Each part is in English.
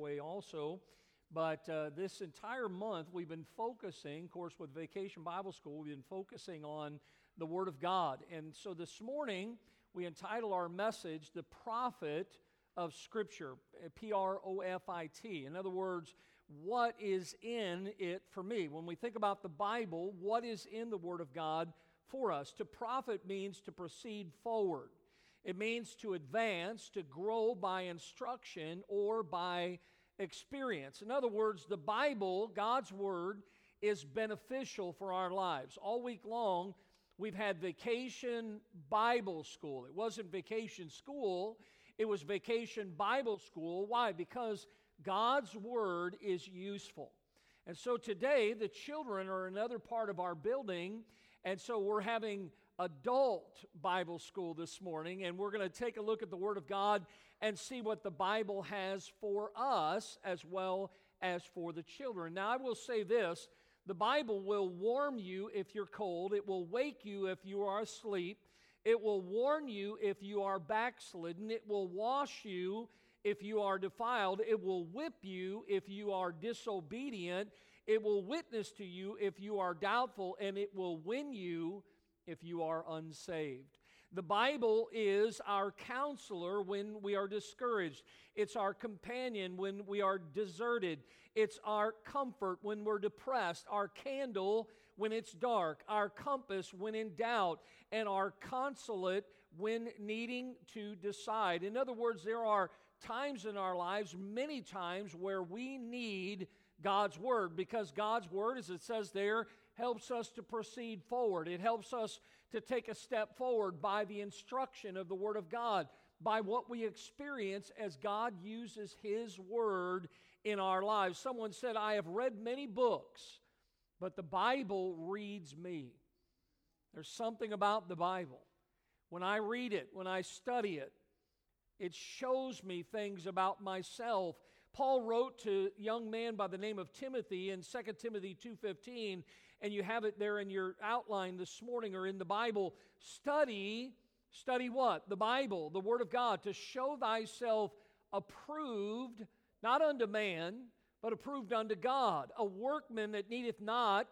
way also. But this entire month, we've been focusing, of course, with Vacation Bible School, we've been focusing on the Word of God. And so this morning, we entitle our message, The Prophet of Scripture, P-R-O-F-I-T. In other words, what is in it for me? When we think about the Bible, what is in the Word of God for us? To profit means to proceed forward. It means to advance, to grow by instruction or by experience. In other words, the Bible, God's Word, is beneficial for our lives. All week long, we've had Vacation Bible School. It wasn't vacation school, it was Vacation Bible School. Why? Because God's Word is useful. And so today, the children are another part of our building, and so we're having adult Bible school this morning, and we're going to take a look at the Word of God and see what the Bible has for us as well as for the children. Now, I will say this, the Bible will warm you if you're cold, it will wake you if you are asleep, it will warn you if you are backslidden, it will wash you if you are defiled, it will whip you if you are disobedient, it will witness to you if you are doubtful, and it will win you if you are unsaved. The Bible is our counselor when we are discouraged. It's our companion when we are deserted. It's our comfort when we're depressed, our candle when it's dark, our compass when in doubt, and our consolate when needing to decide. In other words, there are times in our lives, many times, where we need God's Word, because God's Word, as it says there, helps us to proceed forward. It helps us to take a step forward by the instruction of the Word of God, by what we experience as God uses His Word in our lives. Someone said, I have read many books, but the Bible reads me. There's something about the Bible. When I read it, when I study it, it shows me things about myself. Paul wrote to a young man by the name of Timothy in 2 Timothy 2:15, and you have it there in your outline this morning or in the Bible. Study what? The Bible, the Word of God, to show thyself approved, not unto man, but approved unto God, a workman that needeth not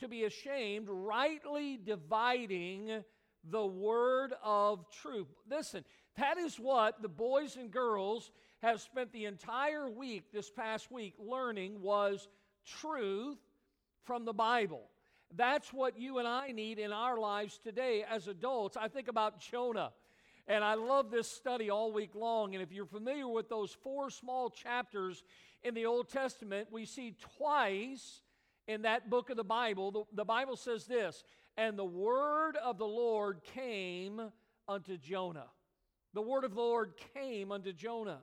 to be ashamed, rightly dividing the word of truth. Listen, that is what the boys and girls have spent the entire week, this past week, learning was truth from the Bible. That's what you and I need in our lives today as adults. I think about Jonah, and I love this study all week long. And if you're familiar with those four small chapters in the Old Testament, we see twice in that book of the Bible, the Bible says this, and the word of the Lord came unto Jonah. The word of the Lord came unto Jonah.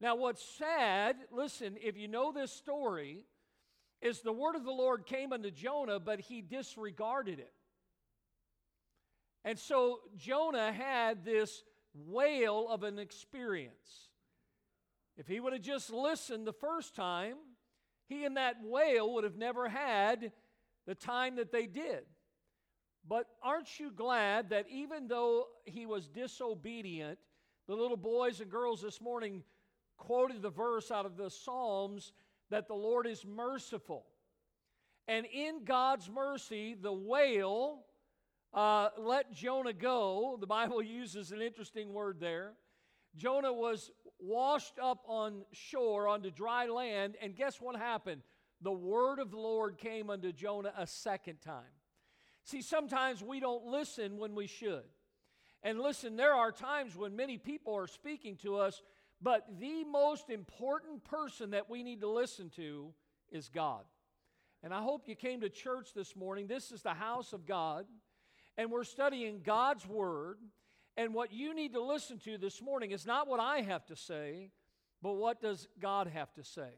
Now, what's sad, listen, if you know this story, is the word of the Lord came unto Jonah, but he disregarded it. And so Jonah had this whale of an experience. If he would have just listened the first time, he and that whale would have never had the time that they did. But aren't you glad that even though he was disobedient, the little boys and girls this morning quoted the verse out of the Psalms that the Lord is merciful. And in God's mercy, the whale let Jonah go. The Bible uses an interesting word there. Jonah was washed up on shore onto dry land, and guess what happened? The word of the Lord came unto Jonah a second time. See, sometimes we don't listen when we should. And listen, there are times when many people are speaking to us, but the most important person that we need to listen to is God. And I hope you came to church this morning. This is the house of God, and we're studying God's Word. And what you need to listen to this morning is not what I have to say, but what does God have to say?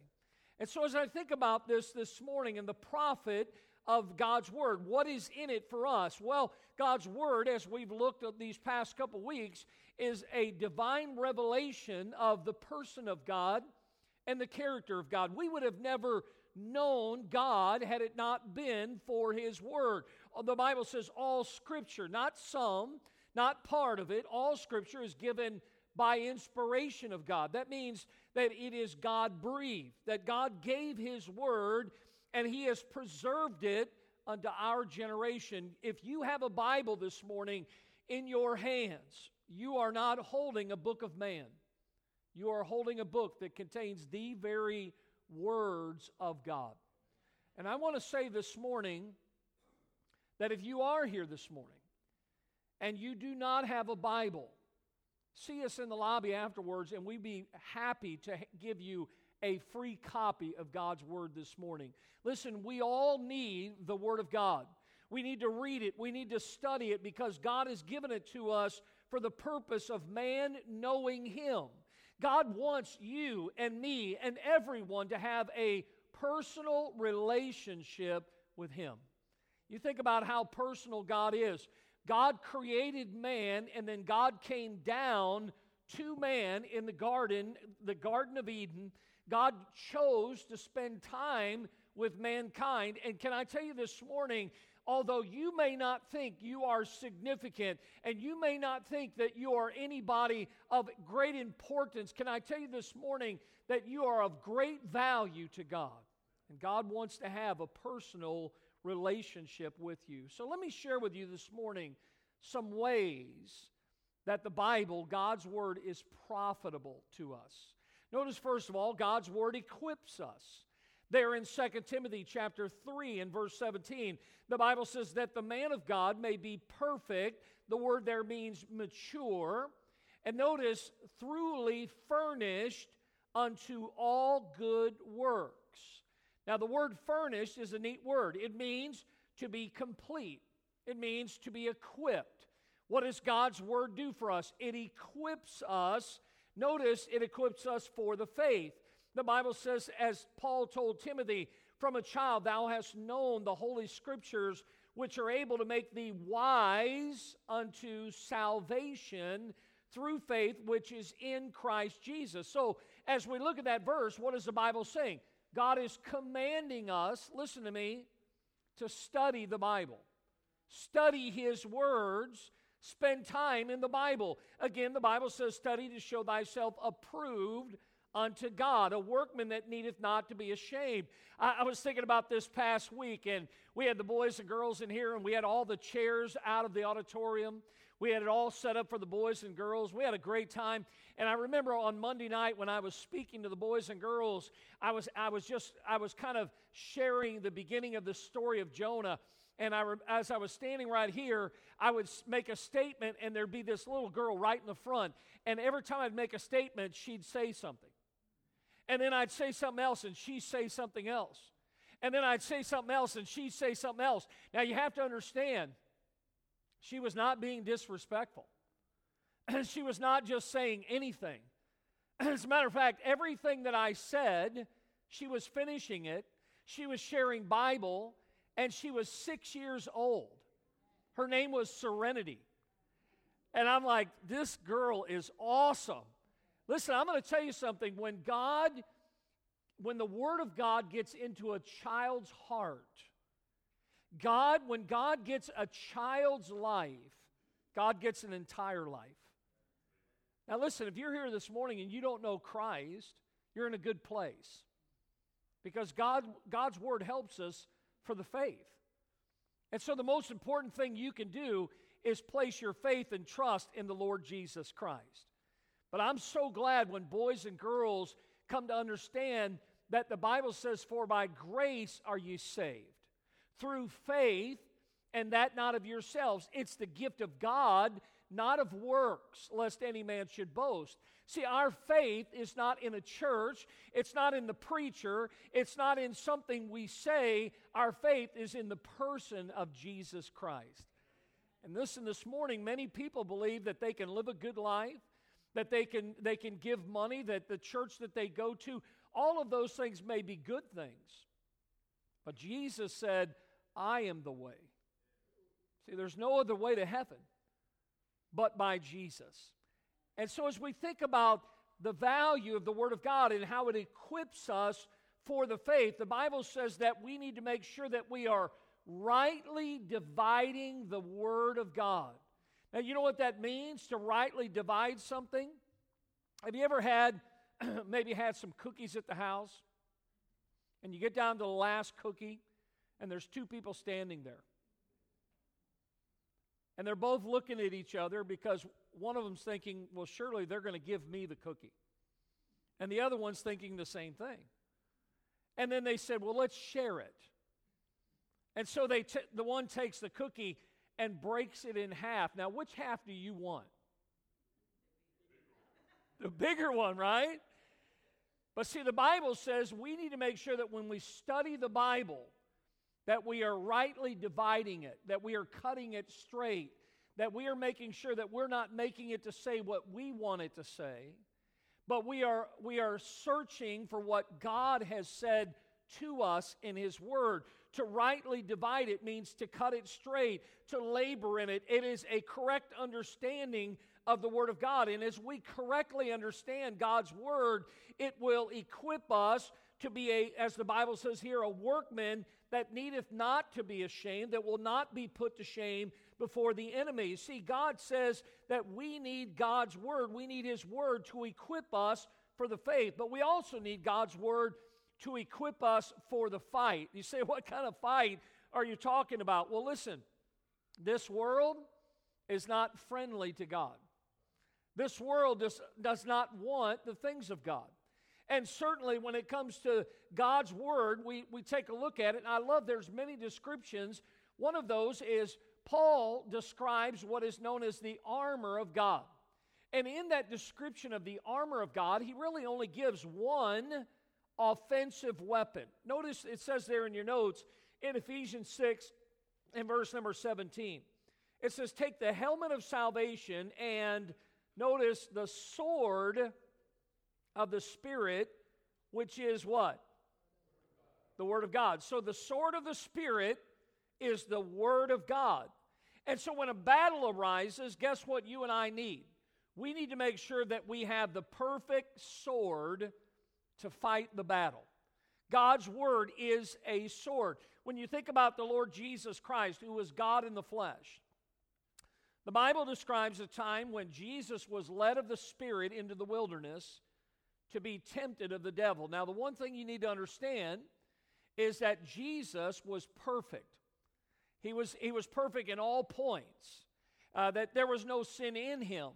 And so as I think about this morning and the prophet of God's Word, what is in it for us? Well, God's Word, as we've looked at these past couple weeks, is a divine revelation of the person of God and the character of God. We would have never known God had it not been for His Word. The Bible says all Scripture, not some, not part of it, all Scripture is given by inspiration of God. That means that it is God-breathed, that God gave His Word, and He has preserved it unto our generation. If you have a Bible this morning in your hands, you are not holding a book of man. You are holding a book that contains the very words of God. And I want to say this morning that if you are here this morning and you do not have a Bible, see us in the lobby afterwards, and we'd be happy to give you a free copy of God's Word this morning. Listen, we all need the Word of God. We need to read it. We need to study it because God has given it to us for the purpose of man knowing Him. God wants you and me and everyone to have a personal relationship with Him. You think about how personal God is. God created man, and then God came down to man in the Garden of Eden. God chose to spend time with mankind. And can I tell you this morning, although you may not think you are significant and you may not think that you are anybody of great importance, can I tell you this morning that you are of great value to God? And God wants to have a personal relationship with you. So let me share with you this morning some ways that the Bible, God's Word, is profitable to us. Notice, first of all, God's Word equips us. There in 2 Timothy chapter 3 and verse 17, the Bible says that the man of God may be perfect. The word there means mature. And notice, thoroughly furnished unto all good works. Now, the word furnished is a neat word. It means to be complete. It means to be equipped. What does God's Word do for us? It equips us. Notice, it equips us for the faith. The Bible says, as Paul told Timothy, from a child thou hast known the Holy Scriptures, which are able to make thee wise unto salvation through faith which is in Christ Jesus. So, as we look at that verse, what is the Bible saying? God is commanding us, listen to me, to study the Bible. Study His words. Spend time in the Bible. Again, the Bible says, study to show thyself approved unto God, a workman that needeth not to be ashamed. I was thinking about this past week, and we had the boys and girls in here, and we had all the chairs out of the auditorium. We had it all set up for the boys and girls. We had a great time. And I remember on Monday night when I was speaking to the boys and girls, I was kind of sharing the beginning of the story of Jonah. And as I was standing right here, I would make a statement, and there'd be this little girl right in the front. And every time I'd make a statement, she'd say something. And then I'd say something else, and she'd say something else. And then I'd say something else, and she'd say something else. Now, you have to understand, she was not being disrespectful. She was not just saying anything. As a matter of fact, everything that I said, she was finishing it. She was sharing Bible, and she was 6 years old. Her name was Serenity. And I'm like, this girl is awesome. Listen, I'm going to tell you something. When the Word of God gets into a child's heart, when God gets a child's life, God gets an entire life. Now listen, if you're here this morning and you don't know Christ, you're in a good place. Because God's Word helps us for the faith. And so the most important thing you can do is place your faith and trust in the Lord Jesus Christ. But I'm so glad when boys and girls come to understand that the Bible says, for by grace are you saved, through faith, and that not of yourselves. It's the gift of God, not of works, lest any man should boast. See, our faith is not in a church. It's not in the preacher. It's not in something we say. Our faith is in the person of Jesus Christ. And listen, this morning, many people believe that they can live a good life, that they can give money, that the church that they go to, all of those things may be good things. But Jesus said, I am the way. See, there's no other way to heaven but by Jesus. And so as we think about the value of the Word of God and how it equips us for the faith, the Bible says that we need to make sure that we are rightly dividing the Word of God. Now, you know what that means, to rightly divide something? Have you ever had maybe had some cookies at the house, and you get down to the last cookie, and there's two people standing there. And they're both looking at each other because one of them's thinking, well, surely they're going to give me the cookie. And the other one's thinking the same thing. And then they said, well, let's share it. And so the one takes the cookie and breaks it in half. Now, which half do you want? The bigger one, right? But see, the Bible says we need to make sure that when we study the Bible, that we are rightly dividing it, that we are cutting it straight, that we are making sure that we're not making it to say what we want it to say, but we are searching for what God has said to us in His Word. To rightly divide it means to cut it straight, to labor in it. It is a correct understanding of the Word of God. And as we correctly understand God's Word, it will equip us to be, as the Bible says here, a workman that needeth not to be ashamed, that will not be put to shame before the enemy. See, God says that we need God's Word. We need His Word to equip us for the faith. But we also need God's Word to equip us for the fight. You say, what kind of fight are you talking about? Well, listen, this world is not friendly to God. This world does not want the things of God. And certainly when it comes to God's Word, we take a look at it, and I love there's many descriptions. One of those is Paul describes what is known as the armor of God. And in that description of the armor of God, he really only gives one offensive weapon. Notice it says there in your notes in Ephesians 6 and verse number 17. It says, take the helmet of salvation and notice the sword of the Spirit, which is what? The Word of God. So the sword of the Spirit is the Word of God. And so when a battle arises, guess what you and I need? We need to make sure that we have the perfect sword to fight the battle. God's Word is a sword. When you think about the Lord Jesus Christ, who was God in the flesh, the Bible describes a time when Jesus was led of the Spirit into the wilderness to be tempted of the devil. Now, the one thing you need to understand is that Jesus was perfect. He was perfect in all points, that there was no sin in him,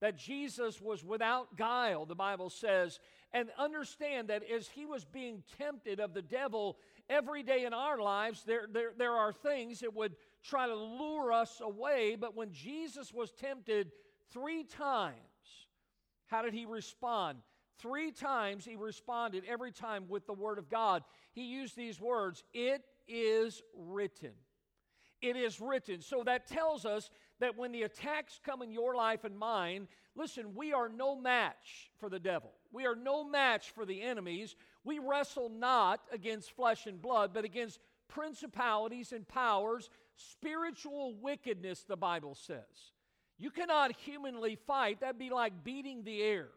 that Jesus was without guile, the Bible says. And understand that as he was being tempted of the devil, every day in our lives there are things that would try to lure us away. But when Jesus was tempted 3 times, how did he respond? 3 times he responded, every time with the Word of God. He used these words, it is written. It is written. So that tells us that when the attacks come in your life and mine, listen, we are no match for the devil. We are no match for the enemies. We wrestle not against flesh and blood, but against principalities and powers, spiritual wickedness, the Bible says. You cannot humanly fight. That'd be like beating the air.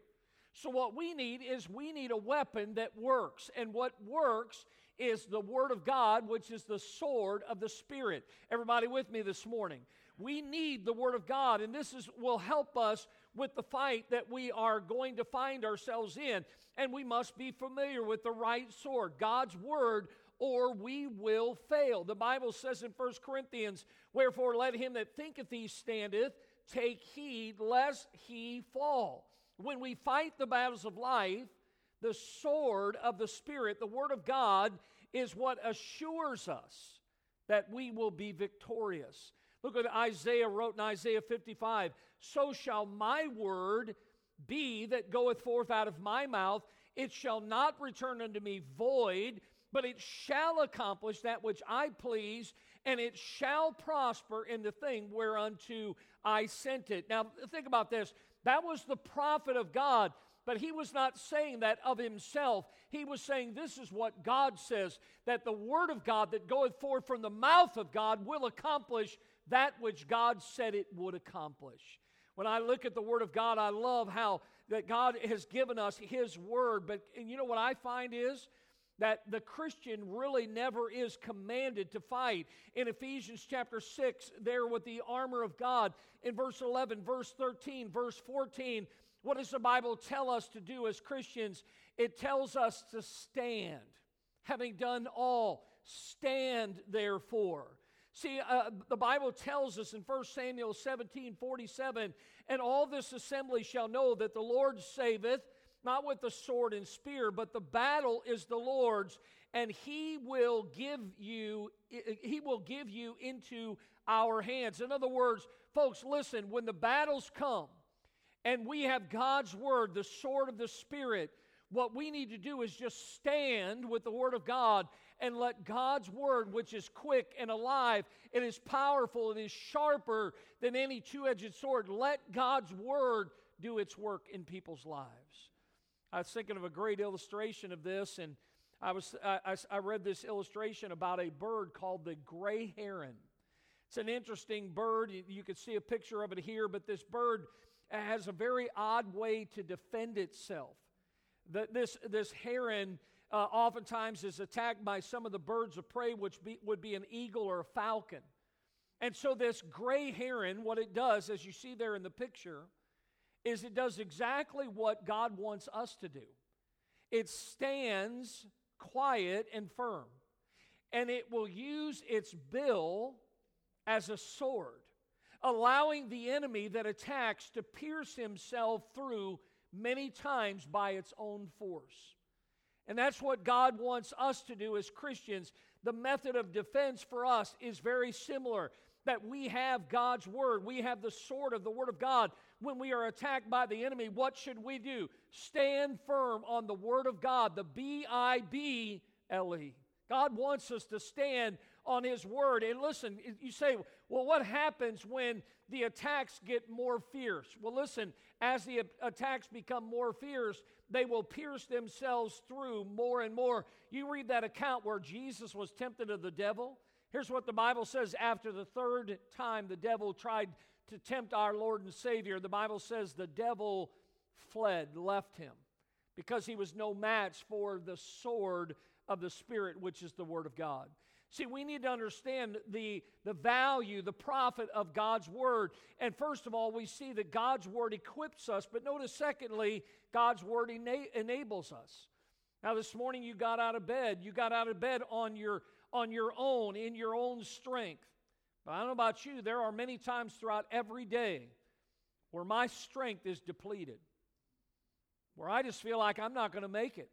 So what we need is we need a weapon that works. And what works is the Word of God, which is the sword of the Spirit. Everybody with me this morning? We need the Word of God, and this will help us with the fight that we are going to find ourselves in. And we must be familiar with the right sword, God's Word, or we will fail. The Bible says in 1 Corinthians, wherefore let him that thinketh he standeth take heed lest he fall. When we fight the battles of life, the sword of the Spirit, the Word of God, is what assures us that we will be victorious. Look what Isaiah wrote in Isaiah 55. So shall my word be that goeth forth out of my mouth. It shall not return unto me void, but it shall accomplish that which I please, and it shall prosper in the thing whereunto I sent it. Now, think about this. That was the prophet of God. But he was not saying that of himself. He was saying this is what God says, that the Word of God that goeth forth from the mouth of God will accomplish that which God said it would accomplish. When I look at the Word of God, I love how that God has given us His Word. But and you know what I find is that the Christian really never is commanded to fight. In Ephesians chapter 6, there with the armor of God, in verse 11, verse 13, verse 14, What does the Bible tell us to do as Christians? It tells us to stand. Having done all, stand therefore. See, the Bible tells us in 1 Samuel 17:47, and all this assembly shall know that the Lord saveth, not with the sword and spear, but the battle is the Lord's, and he will give you into our hands. In other words, folks, listen, when the battles come, and we have God's word, the sword of the Spirit, what we need to do is just stand with the word of God and let God's word, which is quick and alive, it is powerful, it is sharper than any two-edged sword. Let God's word do its work in people's lives. I was thinking of a great illustration of this, and I read this illustration about a bird called the gray heron. It's an interesting bird. You can see a picture of it here, but this bird has a very odd way to defend itself. This heron oftentimes is attacked by some of the birds of prey, which would be an eagle or a falcon. And so this gray heron, what it does, as you see there in the picture, is it does exactly what God wants us to do. It stands quiet and firm, and it will use its bill as a sword, allowing the enemy that attacks to pierce himself through many times by its own force. And that's what God wants us to do as Christians. The method of defense for us is very similar, that we have God's word. We have the sword of the word of God. When we are attacked by the enemy, what should we do? Stand firm on the word of God, the B-I-B-L-E. God wants us to stand on his word. And listen, you say, well, what happens when the attacks get more fierce? Well, listen, as the attacks become more fierce, they will pierce themselves through more and more. You read that account where Jesus was tempted of the devil. Here's what the Bible says: after the third time the devil tried to tempt our Lord and Savior, the Bible says the devil fled, left him, because he was no match for the sword of the Spirit, which is the word of God. See, we need to understand the value, the profit of God's word. And first of all, we see that God's word equips us. But notice, secondly, God's word enables us. Now, this morning you got out of bed. You got out of bed on your own, in your own strength. But I don't know about you, there are many times throughout every day where my strength is depleted, where I just feel like I'm not going to make it.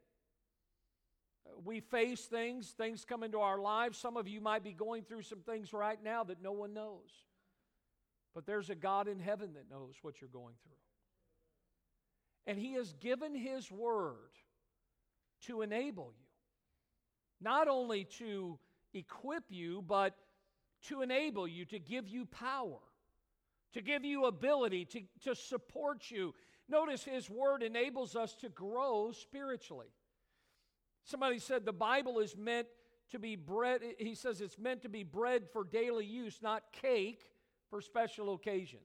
We face things come into our lives. Some of you might be going through some things right now that no one knows. But there's a God in heaven that knows what you're going through. And he has given his word to enable you. Not only to equip you, but to enable you, to give you power, to give you ability, to support you. Notice his word enables us to grow spiritually. Somebody said the Bible is meant to be bread. He says it's meant to be bread for daily use, not cake for special occasions.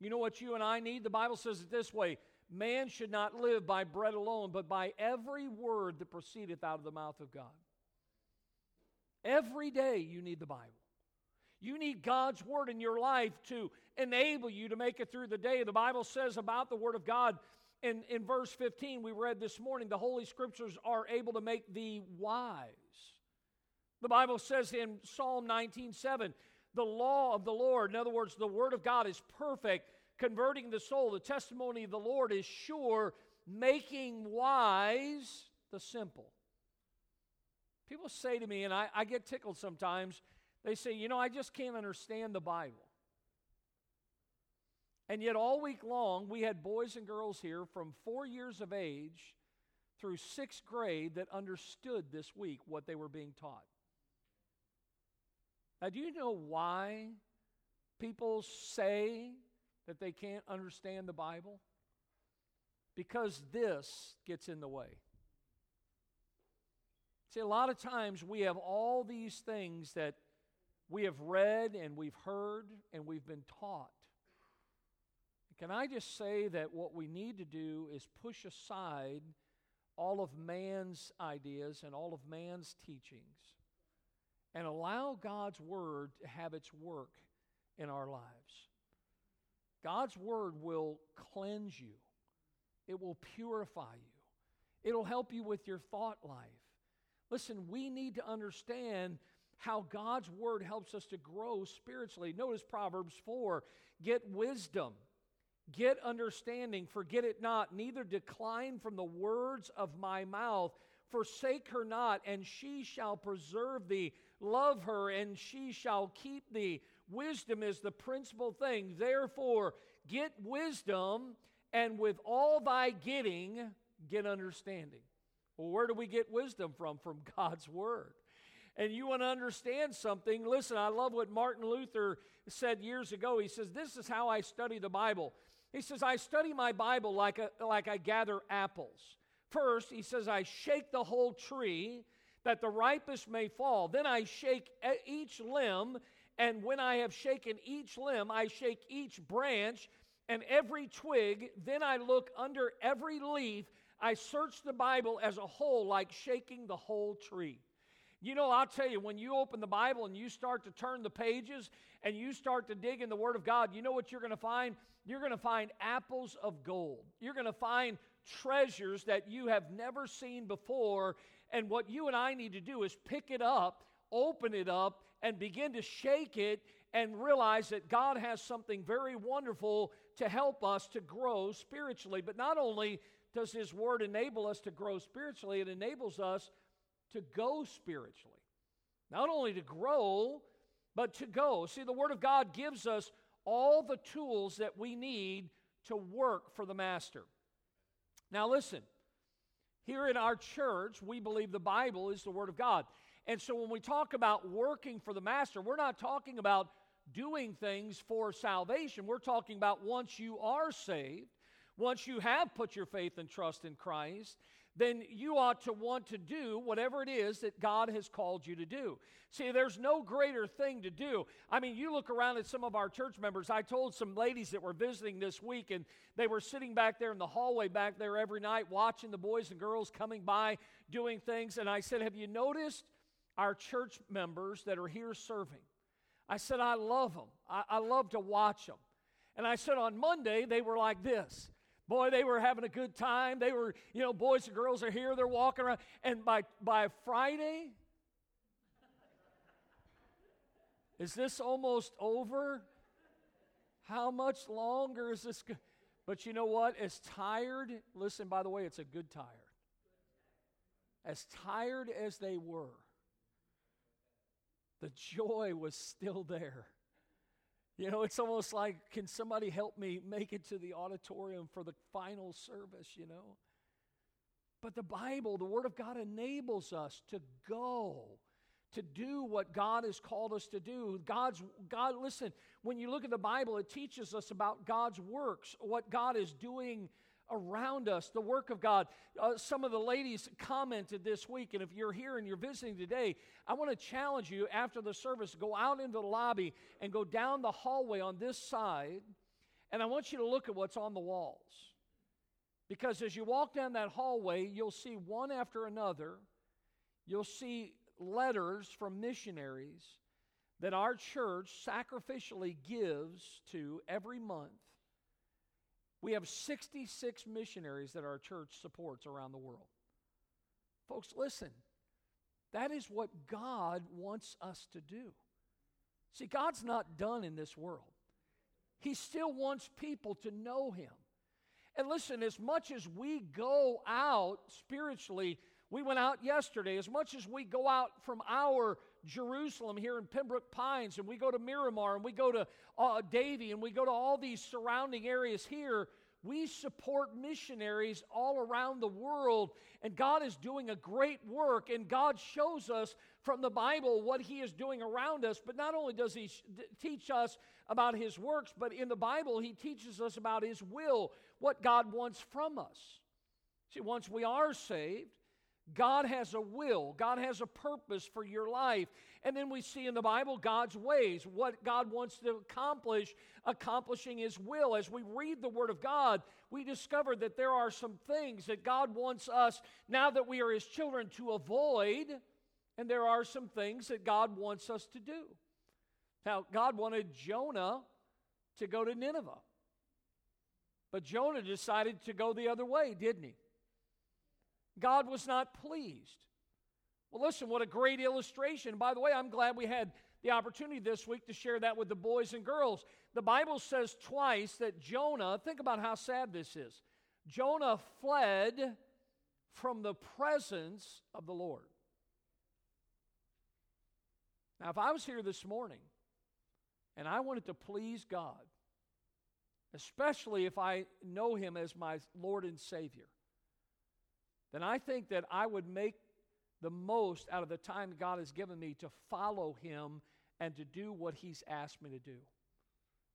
You know what you and I need? The Bible says it this way: man should not live by bread alone, but by every word that proceedeth out of the mouth of God. Every day you need the Bible. You need God's word in your life to enable you to make it through the day. The Bible says about the word of God, in verse 15 we read this morning, the Holy Scriptures are able to make thee wise. The Bible says in Psalm 19:7, the law of the Lord, in other words, the word of God, is perfect, converting the soul. The testimony of the Lord is sure, making wise the simple. People say to me, and I get tickled sometimes, they say, you know, I just can't understand the Bible. And yet all week long, we had boys and girls here from 4 years of age through sixth grade that understood this week what they were being taught. Now, do you know why people say that they can't understand the Bible? Because this gets in the way. See, a lot of times we have all these things that we have read and we've heard and we've been taught. Can I just say that what we need to do is push aside all of man's ideas and all of man's teachings and allow God's word to have its work in our lives. God's word will cleanse you. It will purify you. It'll help you with your thought life. Listen, we need to understand how God's word helps us to grow spiritually. Notice Proverbs 4, get wisdom, get understanding, forget it not, neither decline from the words of my mouth. Forsake her not, and she shall preserve thee. Love her, and she shall keep thee. Wisdom is the principal thing. Therefore, get wisdom, and with all thy getting, get understanding. Well, where do we get wisdom from? From God's word. And you want to understand something? Listen, I love what Martin Luther said years ago. He says, this is how I study the Bible. He says, I study my Bible like I gather apples. First, he says, I shake the whole tree that the ripest may fall. Then I shake each limb, and when I have shaken each limb, I shake each branch and every twig. Then I look under every leaf. I search the Bible as a whole, like shaking the whole tree. You know, I'll tell you, when you open the Bible and you start to turn the pages and you start to dig in the Word of God, you know what you're going to find? You're going to find apples of gold. You're going to find treasures that you have never seen before. And what you and I need to do is pick it up, open it up, and begin to shake it and realize that God has something very wonderful to help us to grow spiritually. But not only does His Word enable us to grow spiritually, it enables us to go spiritually. Not only to grow, but to go. See, the Word of God gives us all the tools that we need to work for the Master. Now listen, here in our church, we believe the Bible is the Word of God. And so when we talk about working for the Master, we're not talking about doing things for salvation. We're talking about once you are saved, once you have put your faith and trust in Christ, then you ought to want to do whatever it is that God has called you to do. See, there's no greater thing to do. I mean, you look around at some of our church members. I told some ladies that were visiting this week, and they were sitting back there in the hallway back there every night watching the boys and girls coming by doing things. And I said, have you noticed our church members that are here serving? I said, I love them. I love to watch them. And I said, on Monday, they were like this. Boy, they were having a good time. They were, you know, boys and girls are here. They're walking around. And by Friday, is this almost over? How much longer is this? But you know what? As tired, listen, by the way, it's a good tired. As tired as they were, the joy was still there. You know, it's almost like, can somebody help me make it to the auditorium for the final service, you know? But the Bible, the Word of God, enables us to go, to do what God has called us to do. God, listen, when you look at the Bible, it teaches us about God's works, what God is doing around us, the work of God. Some of the ladies commented this week, and if you're here and you're visiting today, I want to challenge you after the service, go out into the lobby and go down the hallway on this side, and I want you to look at what's on the walls. Because as you walk down that hallway, you'll see one after another, you'll see letters from missionaries that our church sacrificially gives to every month. We have 66 missionaries that our church supports around the world. Folks, listen, that is what God wants us to do. See, God's not done in this world. He still wants people to know Him. And listen, as much as we go out spiritually, we went out yesterday, as much as we go out from our Jerusalem here in Pembroke Pines, and we go to Miramar, and we go to Davie, and we go to all these surrounding areas here. We support missionaries all around the world, and God is doing a great work, and God shows us from the Bible what He is doing around us. But not only does He teach us about His works, but in the Bible He teaches us about His will, what God wants from us. See, once we are saved, God has a will. God has a purpose for your life. And then we see in the Bible God's ways, what God wants to accomplish, accomplishing His will. As we read the Word of God, we discover that there are some things that God wants us, now that we are His children, to avoid, and there are some things that God wants us to do. Now, God wanted Jonah to go to Nineveh. But Jonah decided to go the other way, didn't he? God was not pleased. Well, listen, what a great illustration. By the way, I'm glad we had the opportunity this week to share that with the boys and girls. The Bible says twice that Jonah, think about how sad this is, Jonah fled from the presence of the Lord. Now, if I was here this morning and I wanted to please God, especially if I know Him as my Lord and Savior, then I think that I would make the most out of the time God has given me to follow Him and to do what He's asked me to do.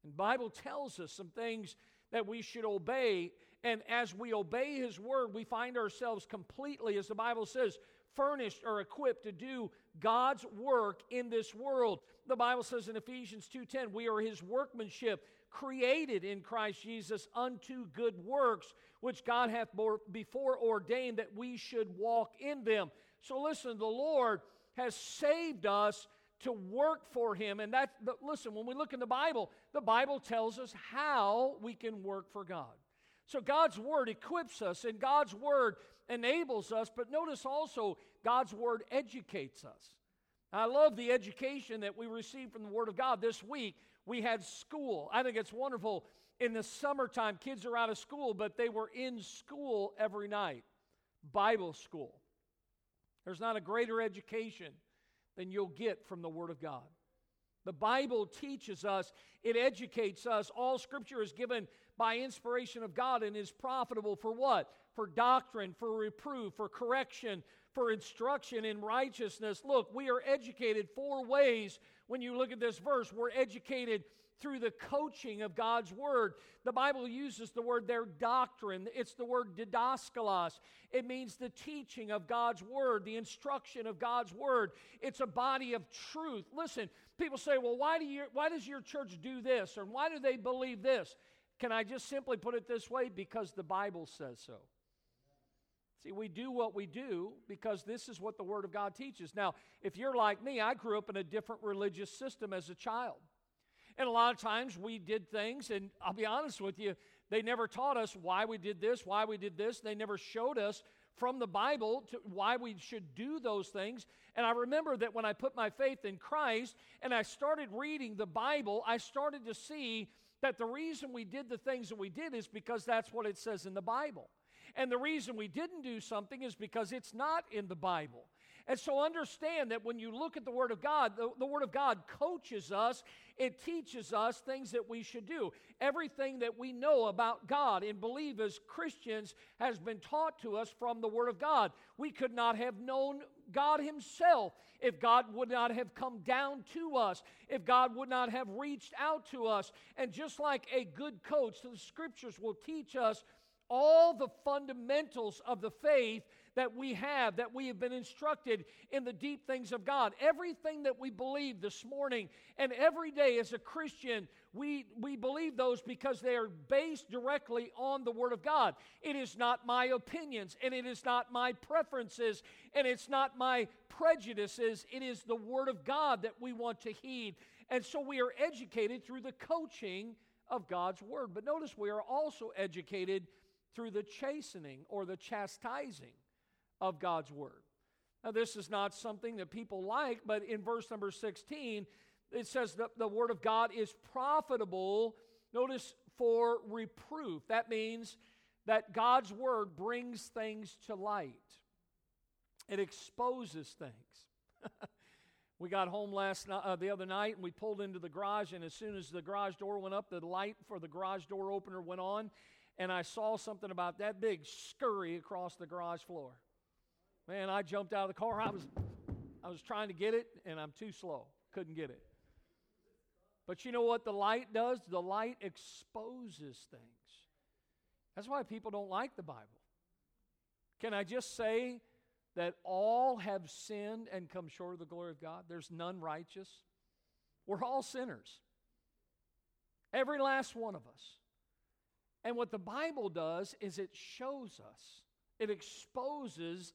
And the Bible tells us some things that we should obey, and as we obey His word, we find ourselves completely, as the Bible says, furnished or equipped to do God's work in this world. The Bible says in Ephesians 2:10, we are His workmanship, created in Christ Jesus unto good works, which God hath before ordained that we should walk in them. So listen, the Lord has saved us to work for Him. And that's, listen, when we look in the Bible tells us how we can work for God. So God's Word equips us, and God's Word enables us, but notice also God's Word educates us. I love the education that we receive from the Word of God. This week we had school. I think it's wonderful. In the summertime, kids are out of school, but they were in school every night. Bible school. There's not a greater education than you'll get from the Word of God. The Bible teaches us, it educates us. All Scripture is given by inspiration of God and is profitable for what? For doctrine, for reproof, for correction, for instruction in righteousness. Look, we are educated four ways. When you look at this verse, we're educated through the coaching of God's Word. The Bible uses the word there, doctrine. It's the word didaskalos. It means the teaching of God's Word, the instruction of God's Word. It's a body of truth. Listen, people say, well, why does your church do this? Or why do they believe this? Can I just simply put it this way? Because the Bible says so. See, we do what we do because this is what the Word of God teaches. Now, if you're like me, I grew up in a different religious system as a child. And a lot of times we did things, and I'll be honest with you, they never taught us why we did this, why we did this. They never showed us from the Bible to why we should do those things. And I remember that when I put my faith in Christ and I started reading the Bible, I started to see that the reason we did the things that we did is because that's what it says in the Bible. And the reason we didn't do something is because it's not in the Bible. And so understand that when you look at the Word of God, the Word of God coaches us. It teaches us things that we should do. Everything that we know about God and believe as Christians has been taught to us from the Word of God. We could not have known God Himself if God would not have come down to us, if God would not have reached out to us. And just like a good coach, the Scriptures will teach us all the fundamentals of the faith that we have, that we have been instructed in the deep things of God. Everything that we believe this morning and every day as a Christian, we believe those because they are based directly on the Word of God. It is not my opinions, and it is not my preferences, and it's not my prejudices. It is the Word of God that we want to heed. And so we are educated through the coaching of God's Word. But notice we are also educated through the chastening or the chastising of God's Word. Now, this is not something that people like, but in verse number 16, it says that the Word of God is profitable, notice, for reproof. That means that God's Word brings things to light. It exposes things. We got home the other night, and we pulled into the garage, and as soon as the garage door went up, the light for the garage door opener went on, and I saw something about that big scurry across the garage floor. Man, I jumped out of the car. I was trying to get it, and I'm too slow. Couldn't get it. But you know what the light does? The light exposes things. That's why people don't like the Bible. Can I just say that all have sinned and come short of the glory of God? There's none righteous. We're all sinners. Every last one of us. And what the Bible does is it shows us. It exposes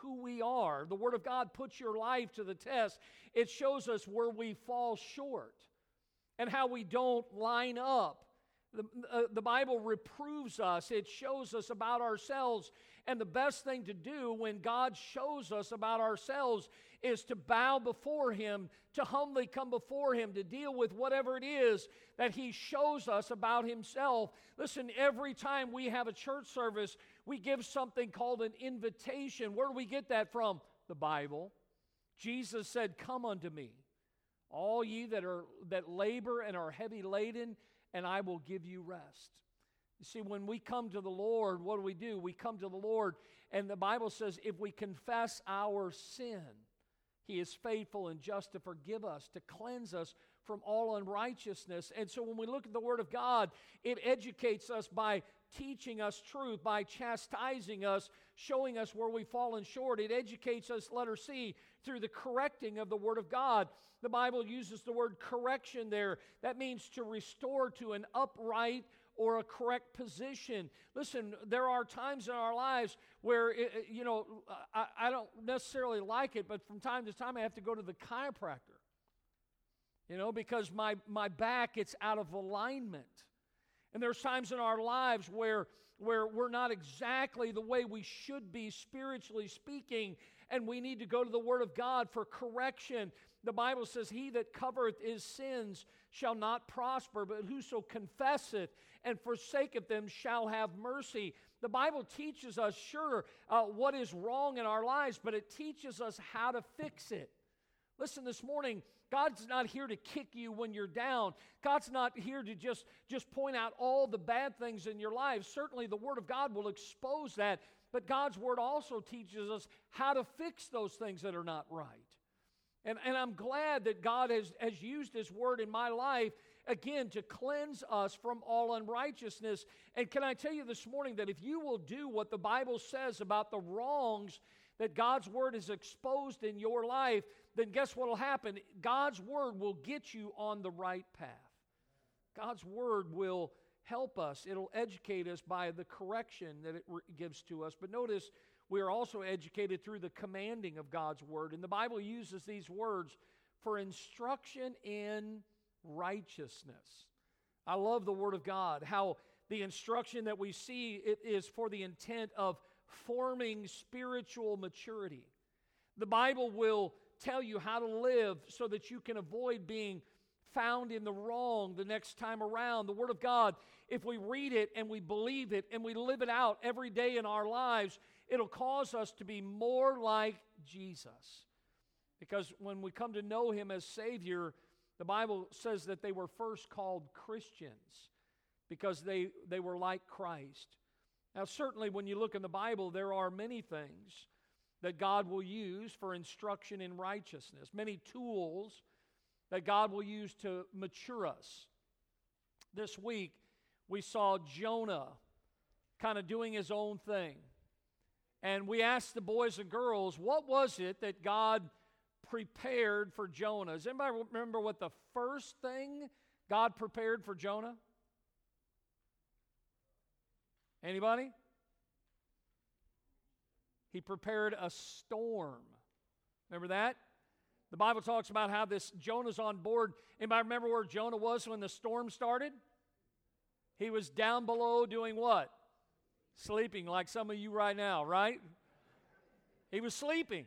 who we are. The Word of God puts your life to the test. It shows us where we fall short and how we don't line up. The Bible reproves us. It shows us about ourselves. And the best thing to do when God shows us about ourselves is to bow before Him, to humbly come before Him, to deal with whatever it is that He shows us about Himself. Listen, every time we have a church service, we give something called an invitation. Where do we get that from? The Bible. Jesus said, "Come unto me, all ye that labor and are heavy laden, and I will give you rest." You see, when we come to the Lord, what do? We come to the Lord, and the Bible says if we confess our sin, He is faithful and just to forgive us, to cleanse us from all unrighteousness. And so when we look at the Word of God, it educates us by teaching us truth, by chastising us, showing us where we've fallen short. It educates us, letter C, through the correcting of the Word of God. The Bible uses the word correction there. That means to restore to an upright or a correct position. Listen, there are times in our lives where, I don't necessarily like it, but from time to time I have to go to the chiropractor, because my back, it's out of alignment. And there's times in our lives where we're not exactly the way we should be spiritually speaking, and we need to go to the Word of God for correction. The Bible says, "He that covereth his sins shall not prosper, but whoso confesseth and forsaketh them shall have mercy." The Bible teaches us, what is wrong in our lives, but it teaches us how to fix it. Listen, this morning, God's not here to kick you when you're down. God's not here to just point out all the bad things in your life. Certainly the Word of God will expose that, but God's Word also teaches us how to fix those things that are not right. And I'm glad that God has used His Word in my life, again, to cleanse us from all unrighteousness. And can I tell you this morning that if you will do what the Bible says about the wrongs that God's Word has exposed in your life, then guess what will happen? God's Word will get you on the right path. God's Word will help us. It'll educate us by the correction that it gives to us. But notice, we are also educated through the commanding of God's Word. And the Bible uses these words for instruction in righteousness. I love the Word of God, how the instruction that we see it is for the intent of forming spiritual maturity. The Bible will tell you how to live so that you can avoid being found in the wrong the next time around. The Word of God, if we read it and we believe it and we live it out every day in our lives, it'll cause us to be more like Jesus. Because when we come to know Him as Savior, the Bible says that they were first called Christians because they were like Christ. Now, certainly when you look in the Bible, there are many things that God will use for instruction in righteousness, many tools that God will use to mature us. This week, we saw Jonah kind of doing his own thing. And we asked the boys and girls, what was it that God prepared for Jonah? Does anybody remember what the first thing God prepared for Jonah? Anybody? He prepared a storm. Remember that? The Bible talks about how this Jonah's on board. Anybody remember where Jonah was when the storm started? He was down below doing what? Sleeping, like some of you right now, right? He was sleeping.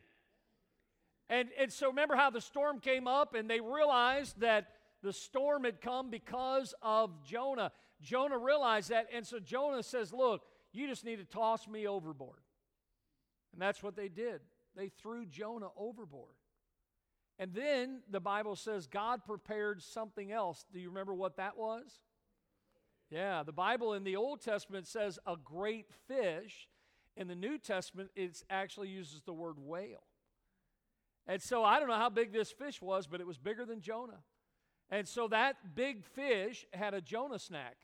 And so remember how the storm came up and they realized that the storm had come because of Jonah. Jonah realized that, and so Jonah says, "Look, you just need to toss me overboard." And that's what they did. They threw Jonah overboard. And then the Bible says God prepared something else. Do you remember what that was? Yeah, the Bible in the Old Testament says a great fish. In the New Testament, it actually uses the word whale. And so I don't know how big this fish was, but it was bigger than Jonah. And so that big fish had a Jonah snack.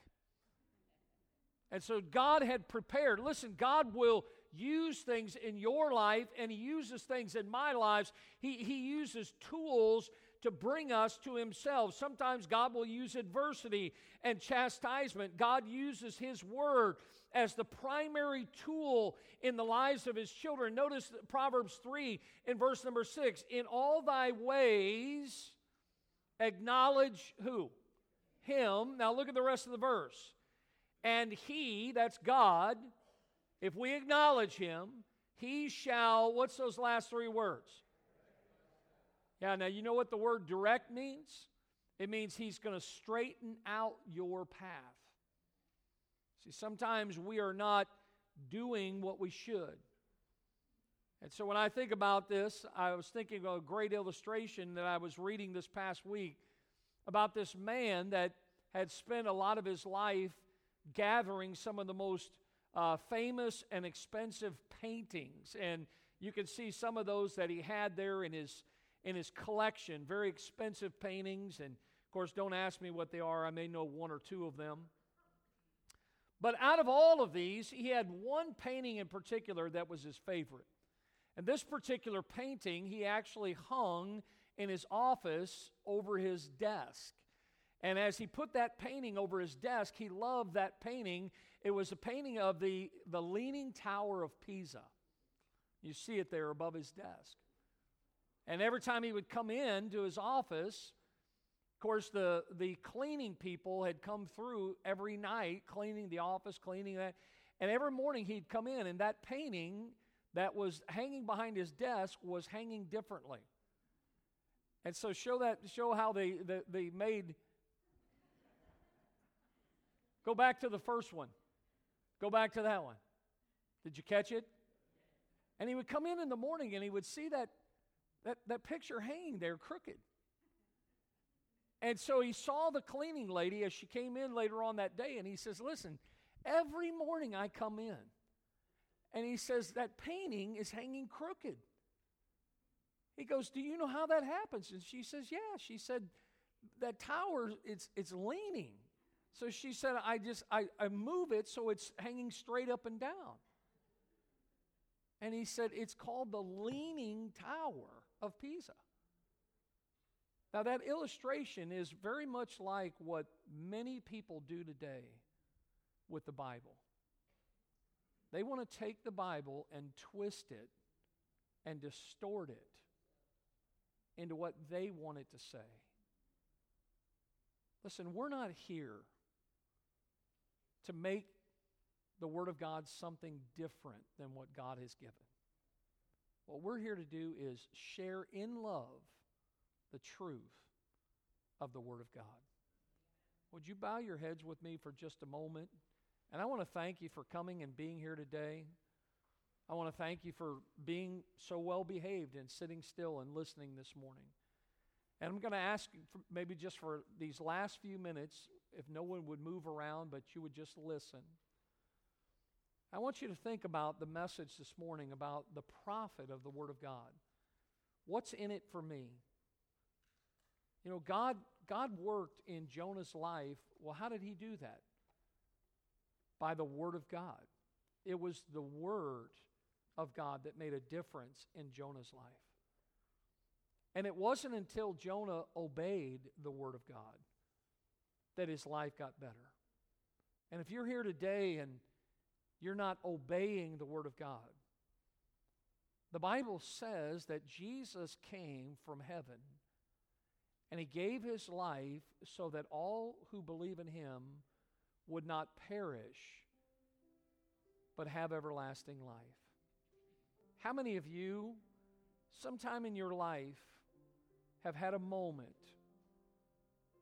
And so God had prepared. Listen, God will use things in your life, and He uses things in my lives. He uses tools to bring us to Himself. Sometimes God will use adversity and chastisement. God uses His Word as the primary tool in the lives of His children. Notice Proverbs 3 in verse number 6. In all thy ways, acknowledge who? him. Now look at the rest of the verse. And he, that's God, if we acknowledge him, he shall, what's those last three words? Yeah, now you know what the word direct means? It means he's going to straighten out your path. See, sometimes we are not doing what we should. And so when I think about this, I was thinking of a great illustration that I was reading this past week about this man that had spent a lot of his life gathering some of the most famous and expensive paintings. And you can see some of those that he had there in his collection, very expensive paintings. And, of course, don't ask me what they are. I may know one or two of them. But out of all of these, he had one painting in particular that was his favorite. And this particular painting, he actually hung in his office over his desk. And as he put that painting over his desk, he loved that painting. It was a painting of the Leaning Tower of Pisa. You see it there above his desk. And every time he would come in to his office, of course, the cleaning people had come through every night, cleaning the office, cleaning that. And every morning he'd come in, and that painting that was hanging behind his desk was hanging differently. And so show how they made. Go back to the first one. Go back to that one. Did you catch it? And he would come in the morning, and he would see that picture hanging there crooked. And so he saw the cleaning lady as she came in later on that day, and he says, listen, every morning I come in. And he says, that painting is hanging crooked. He goes, do you know how that happens? And she says, yeah. She said, that tower, it's leaning. So she said, I move it so it's hanging straight up and down. And he said, it's called the Leaning Tower of Pisa. Now, that illustration is very much like what many people do today with the Bible. They want to take the Bible and twist it and distort it into what they want it to say. Listen, we're not here to make the Word of God something different than what God has given. What we're here to do is share in love the truth of the Word of God. Would you bow your heads with me for just a moment? And I want to thank you for coming and being here today. I want to thank you for being so well behaved and sitting still and listening this morning. And I'm going to ask you for maybe just for these last few minutes, if no one would move around, but you would just listen. I want you to think about the message this morning about the profit of the Word of God. What's in it for me? You know, God worked in Jonah's life. Well, how did he do that? By the Word of God. It was the Word of God that made a difference in Jonah's life. And it wasn't until Jonah obeyed the Word of God that his life got better. And if you're here today and you're not obeying the Word of God, the Bible says that Jesus came from heaven and he gave his life so that all who believe in him would not perish, but have everlasting life. How many of you, sometime in your life, have had a moment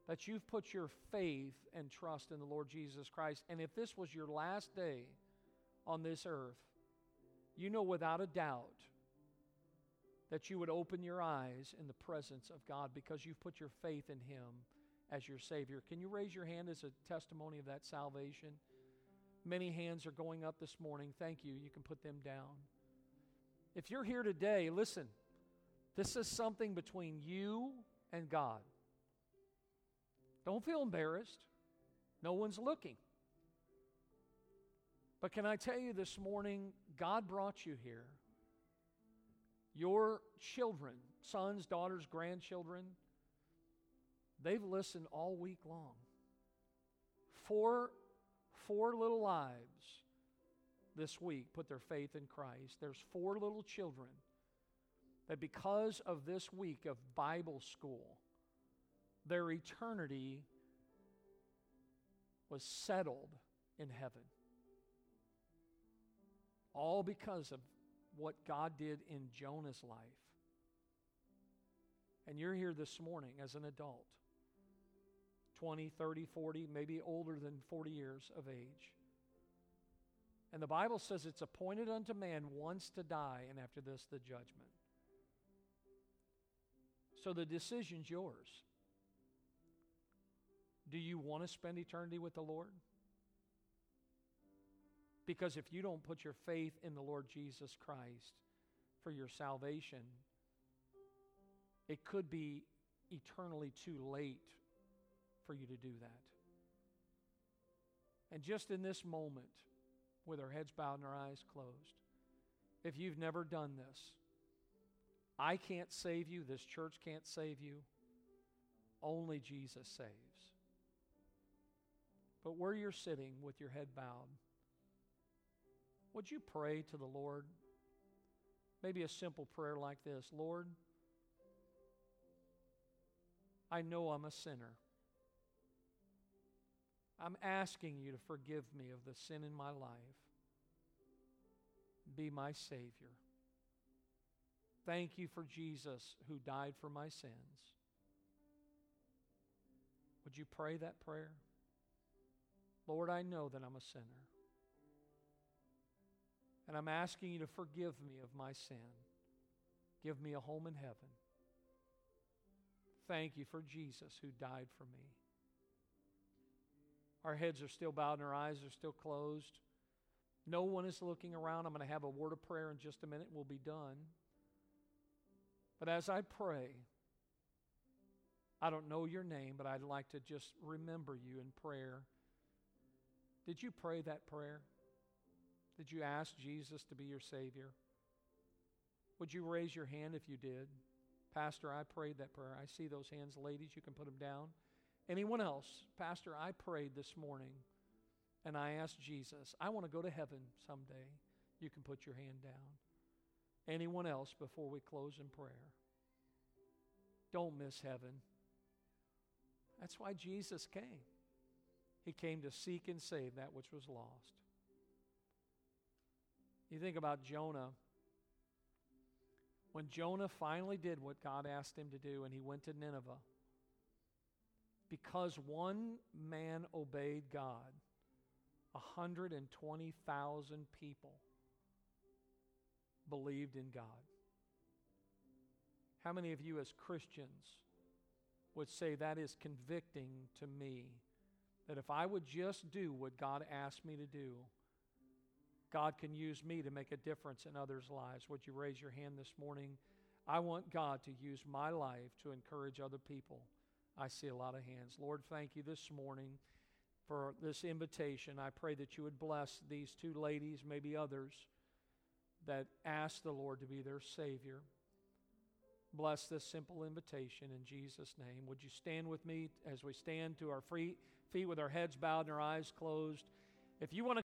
that you've put your faith and trust in the Lord Jesus Christ, and if this was your last day on this earth, you know without a doubt that you would open your eyes in the presence of God because you've put your faith in him as your Savior. Can you raise your hand as a testimony of that salvation? Many hands are going up this morning. Thank you. You can put them down. If you're here today, listen, this is something between you and God. Don't feel embarrassed. No one's looking. But can I tell you this morning, God brought you here. Your children, sons, daughters, grandchildren, they've listened all week long. Four little lives this week put their faith in Christ. There's four little children that because of this week of Bible school, their eternity was settled in heaven. All because of what God did in Jonah's life. And you're here this morning as an adult, 20, 30, 40, maybe older than 40 years of age. And the Bible says it's appointed unto man once to die, and after this, the judgment. So the decision's yours. Do you want to spend eternity with the Lord? Because if you don't put your faith in the Lord Jesus Christ for your salvation, it could be eternally too late for you to do that. And just in this moment, with our heads bowed and our eyes closed, if you've never done this, I can't save you, this church can't save you, only Jesus saves. But where you're sitting with your head bowed, would you pray to the Lord? Maybe a simple prayer like this: Lord, I know I'm a sinner. I'm asking you to forgive me of the sin in my life. Be my Savior. Thank you for Jesus who died for my sins. Would you pray that prayer? Lord, I know that I'm a sinner. And I'm asking you to forgive me of my sin. Give me a home in heaven. Thank you for Jesus who died for me. Our heads are still bowed and our eyes are still closed. No one is looking around. I'm going to have a word of prayer in just a minute. We'll be done. But as I pray, I don't know your name, but I'd like to just remember you in prayer. Did you pray that prayer? Did you ask Jesus to be your Savior? Would you raise your hand if you did? Pastor, I prayed that prayer. I see those hands. Ladies, you can put them down. Anyone else? Pastor, I prayed this morning and I asked Jesus, I want to go to heaven someday. You can put your hand down. Anyone else before we close in prayer? Don't miss heaven. That's why Jesus came. He came to seek and save that which was lost. You think about Jonah. When Jonah finally did what God asked him to do and he went to Nineveh, because one man obeyed God, 120,000 people believed in God. How many of you as Christians would say that is convicting to me, that if I would just do what God asked me to do, God can use me to make a difference in others' lives? Would you raise your hand this morning? I want God to use my life to encourage other people. I see a lot of hands. Lord, thank you this morning for this invitation. I pray that you would bless these two ladies, maybe others, that asked the Lord to be their Savior. Bless this simple invitation in Jesus' name. Would you stand with me as we stand to our feet with our heads bowed and our eyes closed? If you want to